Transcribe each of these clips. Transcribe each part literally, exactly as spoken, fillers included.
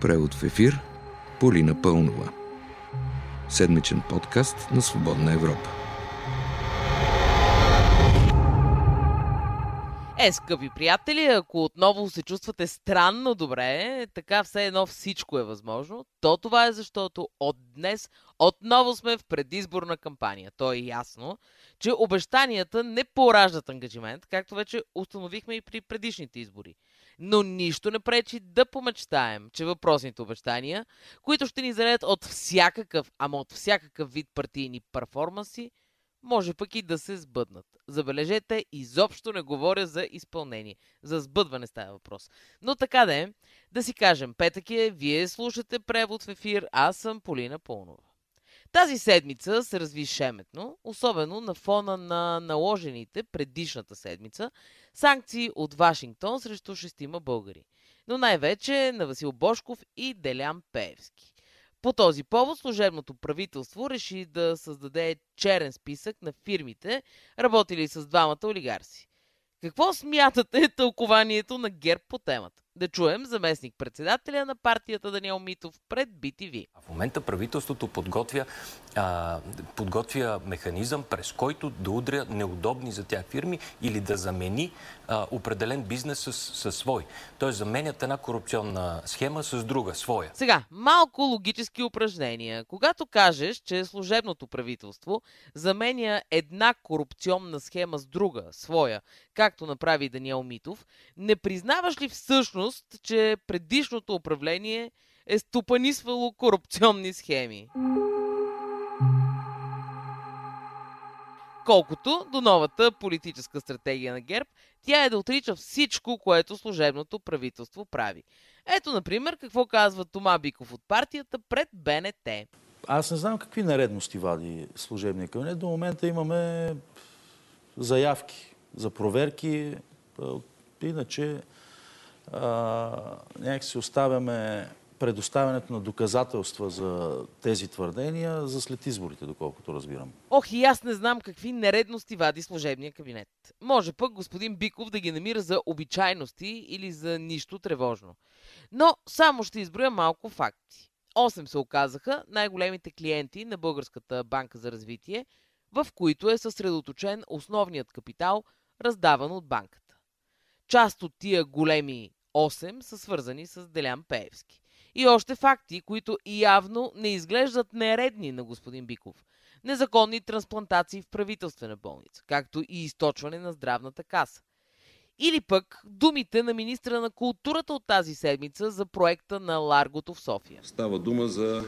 Превод в ефир. Полина Пълнова. Седмичен подкаст на Свободна Европа. Е, скъпи приятели, ако отново се чувствате странно добре, така все едно всичко е възможно, то това е защото от днес отново сме в предизборна кампания. То е ясно, че обещанията не пораждат ангажимент, както вече установихме и при предишните избори. Но нищо не пречи да помечтаем, че въпросните обещания, които ще ни заредят от всякакъв, ама от всякакъв вид партийни перформанси, може пък и да се сбъднат. Забележете, изобщо не говоря за изпълнение. За сбъдване става въпрос. Но така да е, да си кажем, петък е, вие слушате Превод в ефир, аз съм Полина Пълнова. Тази седмица се разви шеметно, особено на фона на наложените предишната седмица санкции от Вашингтон срещу шестима българи, но най-вече на Васил Божков и Делян Пеевски. По този повод служебното правителство реши да създаде черен списък на фирмите, работили с двамата олигарси. Какво смятате е тълкованието на ГЕРБ по темата? Да чуем заместник-председателя на партията Даниел Митов пред би ти ви. В момента правителството подготвя, а, подготвя механизъм, през който да удря неудобни за тях фирми или да замени а, определен бизнес с, с свой. Тоест заменят една корупционна схема с друга, своя. Сега, малко логически упражнения. Когато кажеш, че служебното правителство заменя една корупционна схема с друга, своя, както направи Даниел Митов, не признаваш ли всъщност, че предишното управление е стопанисвало корупционни схеми? Колкото до новата политическа стратегия на ГЕРБ, тя е да отрича всичко, което служебното правителство прави. Ето, например, какво казва Тома Биков от партията пред Б Н Т. Аз не знам какви наредности вади служебния кабинет. До момента имаме заявки за проверки. Иначе Uh, някак си оставяме предоставянето на доказателства за тези твърдения за след изборите, доколкото разбирам. Ох, и аз не знам какви нередности вади служебния кабинет. Може пък господин Биков да ги намира за обичайности или за нищо тревожно. Но само ще изброя малко факти. Осем се оказаха най-големите клиенти на Българската банка за развитие, в които е съсредоточен основният капитал, раздаван от банката. Част от тия големи осем са свързани с Делян Пеевски. И още факти, които явно не изглеждат нередни на господин Биков. Незаконни трансплантации в правителствена болница, както и източване на здравната каса. Или пък думите на министра на културата от тази седмица за проекта на Ларгото в София. Става дума за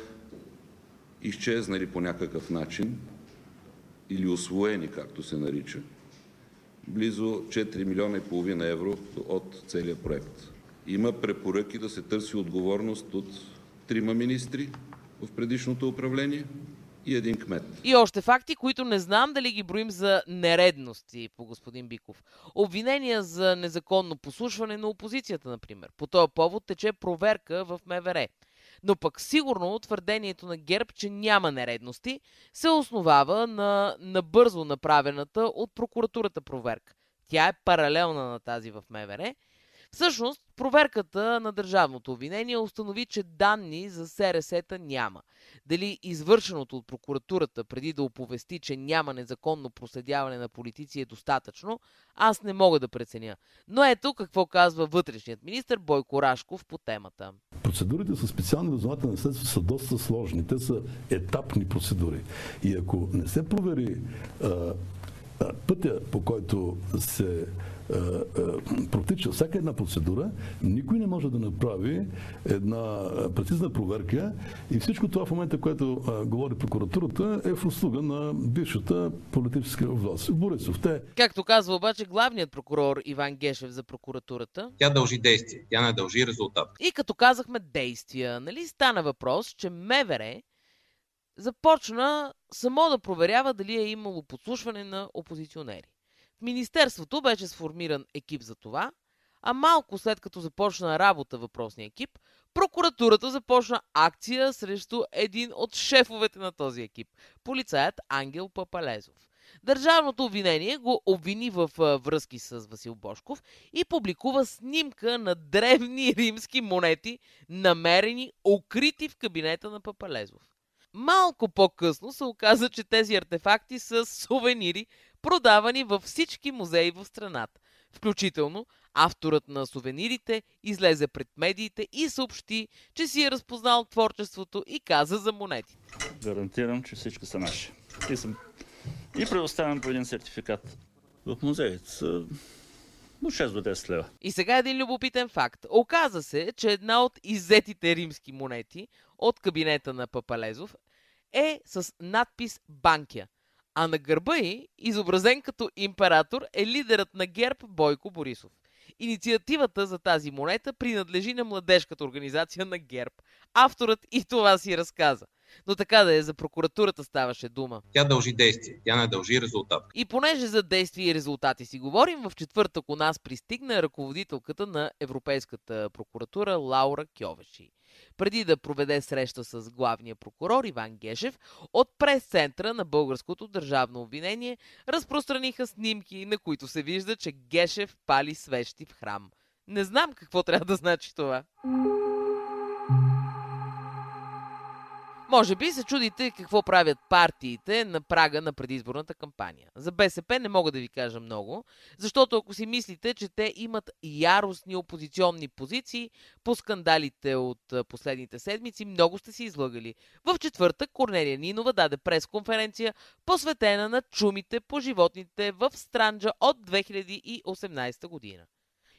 изчезнали по някакъв начин или освоени, както се нарича, близо четири милиона и половина евро от целия проект. Има препоръки да се търси отговорност от трима министри в предишното управление и един кмет. И още факти, които не знам дали ги броим за нередности по господин Биков. Обвинения за незаконно послушване на опозицията, например. По този повод тече проверка в М В Р. Но пък сигурно твърдението на ГЕРБ, че няма нередности, се основава на набързо направената от прокуратурата проверка. Тя е паралелна на тази в М В Р. Всъщност, проверката на държавното обвинение установи, че данни за С Р С-та няма. Дали извършеното от прокуратурата преди да оповести, че няма незаконно проследяване на политици е достатъчно, аз не мога да преценя. Но ето какво казва вътрешният министър Бойко Рашков по темата. Процедурите със специални разузнавателни средства са доста сложни. Те са етапни процедури. И ако не се провери а, а, пътя, по който се протича всяка една процедура, никой не може да направи една прецизна проверка и всичко това в момента, което а, говори прокуратурата, е в услуга на бившата политическа власт. Борисов, те... Както казва обаче главният прокурор Иван Гешев за прокуратурата... Тя дължи действия, тя не дължи резултат. И като казахме действия, нали стана въпрос, че М В Р започна само да проверява дали е имало подслушване на опозиционери. В Министерството беше сформиран екип за това, а малко след като започна работа въпросния екип, прокуратурата започна акция срещу един от шефовете на този екип – полицаят Ангел Папалезов. Държавното обвинение го обвини в връзки с Васил Божков и публикува снимка на древни римски монети, намерени укрити в кабинета на Папалезов. Малко по-късно се оказа, че тези артефакти са сувенири, продавани във всички музеи в страната. Включително авторът на сувенирите излезе пред медиите и съобщи, че си е разпознал творчеството и каза за монетите. Гарантирам, че всички са наши. И, съм... и предоставям по един сертификат в музеите са от шест до десет лева. И сега един любопитен факт. Оказа се, че една от иззетите римски монети от кабинета на Папалезов е с надпис «Банкия», а на гърба ѝ, изобразен като император, е лидерът на ГЕРБ Бойко Борисов. Инициативата за тази монета принадлежи на младежката организация на ГЕРБ. Авторът и това си разказа. Но така да е, за прокуратурата ставаше дума. Тя дължи действие, тя не дължи резултат. И понеже за действия и резултати си говорим, в четвъртък у нас пристигна ръководителката на Европейската прокуратура Лаура Кьовеши. Преди да проведе среща с главния прокурор Иван Гешев, от прес-центъра на Българското държавно обвинение разпространиха снимки, на които се вижда, че Гешев пали свещи в храм. Не знам какво трябва да значи това. Може би се чудите какво правят партиите на прага на предизборната кампания. За БСП не мога да ви кажа много, защото ако си мислите, че те имат яростни опозиционни позиции по скандалите от последните седмици, много сте си излъгали. В четвъртък Корнелия Нинова даде пресконференция, посветена на чумите по животните в Странджа от две хиляди и осемнадесета година.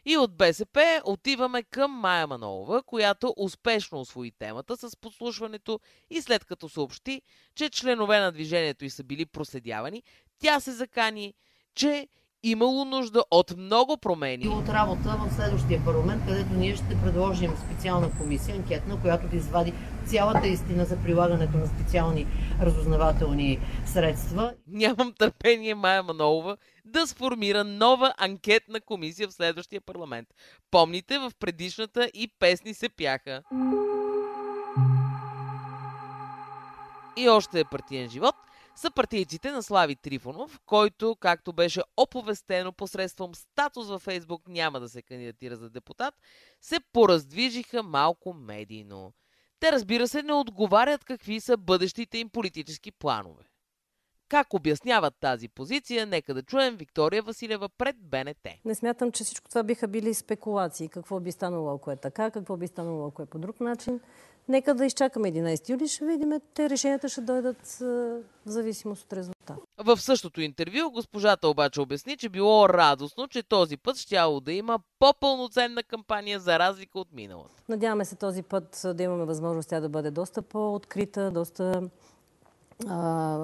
И от БСП отиваме към Мая Манолова, която успешно усвои темата с подслушването и след като съобщи, че членове на движението ѝ са били проследявани, тя се закани, че имало нужда от много промени. И от работа в следващия парламент, където ние ще предложим специална комисия, анкетна, която да извади цялата истина за прилагането на специални разузнавателни средства. Нямам търпение Мая Манолова да сформира нова анкетна комисия в следващия парламент. Помните, в предишната и песни се пяха. И още е партиен живот. Са партийците на Слави Трифонов, който, както беше оповестено посредством статус във Фейсбук, няма да се кандидатира за депутат, се пораздвижиха малко медийно. Те, разбира се, не отговарят какви са бъдещите им политически планове. Как обясняват тази позиция, нека да чуем Виктория Василева пред БНТ. Не смятам, че всичко това биха били спекулации. Какво би станало, ако е така, какво би станало, ако е по друг начин. Нека да изчакаме единадесети юли, ще видим, те решенията ще дойдат в зависимост от резултата. В същото интервю госпожата обаче обясни, че било радостно, че този път щяло да има по-пълноценна кампания за разлика от миналата. Надяваме се този път да имаме възможност тя да бъде доста по-открита, доста а,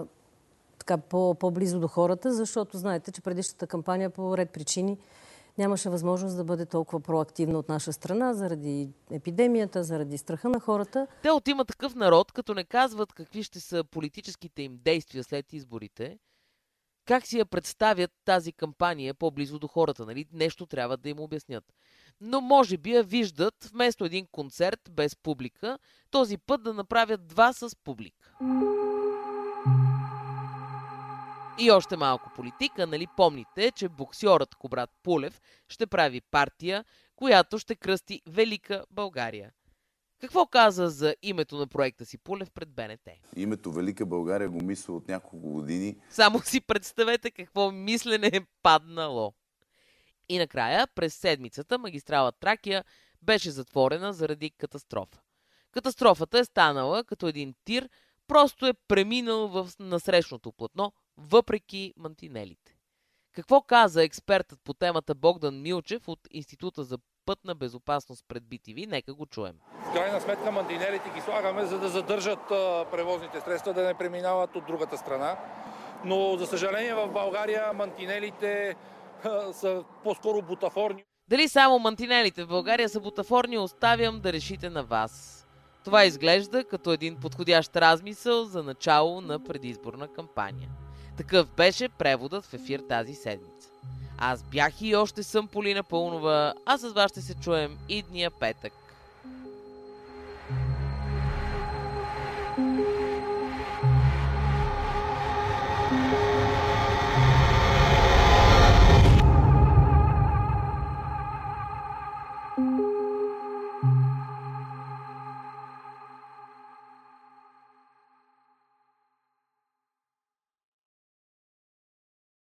така, по-близо до хората, защото знаете, че предишната кампания по ред причини нямаше възможност да бъде толкова проактивна от наша страна, заради епидемията, заради страха на хората. Те от Има такъв народ, като не казват какви ще са политическите им действия след изборите, как си я представят тази кампания по-близо до хората, нали? Нещо трябва да им обяснят. Но може би я виждат вместо един концерт без публика, този път да направят два с публика. И още малко политика, нали помните, че боксьорът Кобрат Пулев ще прави партия, която ще кръсти Велика България. Какво каза за името на проекта си Пулев пред БНТ? Името Велика България го мисля от няколко години. Само си представете какво мислене е паднало. И накрая, през седмицата, магистрала Тракия беше затворена заради катастрофа. Катастрофата е станала като един тир, просто е преминал в насрещното платно, въпреки мантинелите. Какво каза експертът по темата Богдан Милчев от Института за пътна безопасност пред Би Ти Ви? Нека го чуем. В крайна сметка мантинелите ги слагаме, за да задържат превозните средства, да не преминават от другата страна. Но, за съжаление, в България мантинелите са по-скоро бутафорни. Дали само мантинелите в България са бутафорни, оставям да решите на вас. Това изглежда като един подходящ размисъл за начало на предизборна кампания. Такъв беше преводът в ефир тази седмица. Аз бях и още съм Полина Пълнова, а с вас ще се чуем идния петък.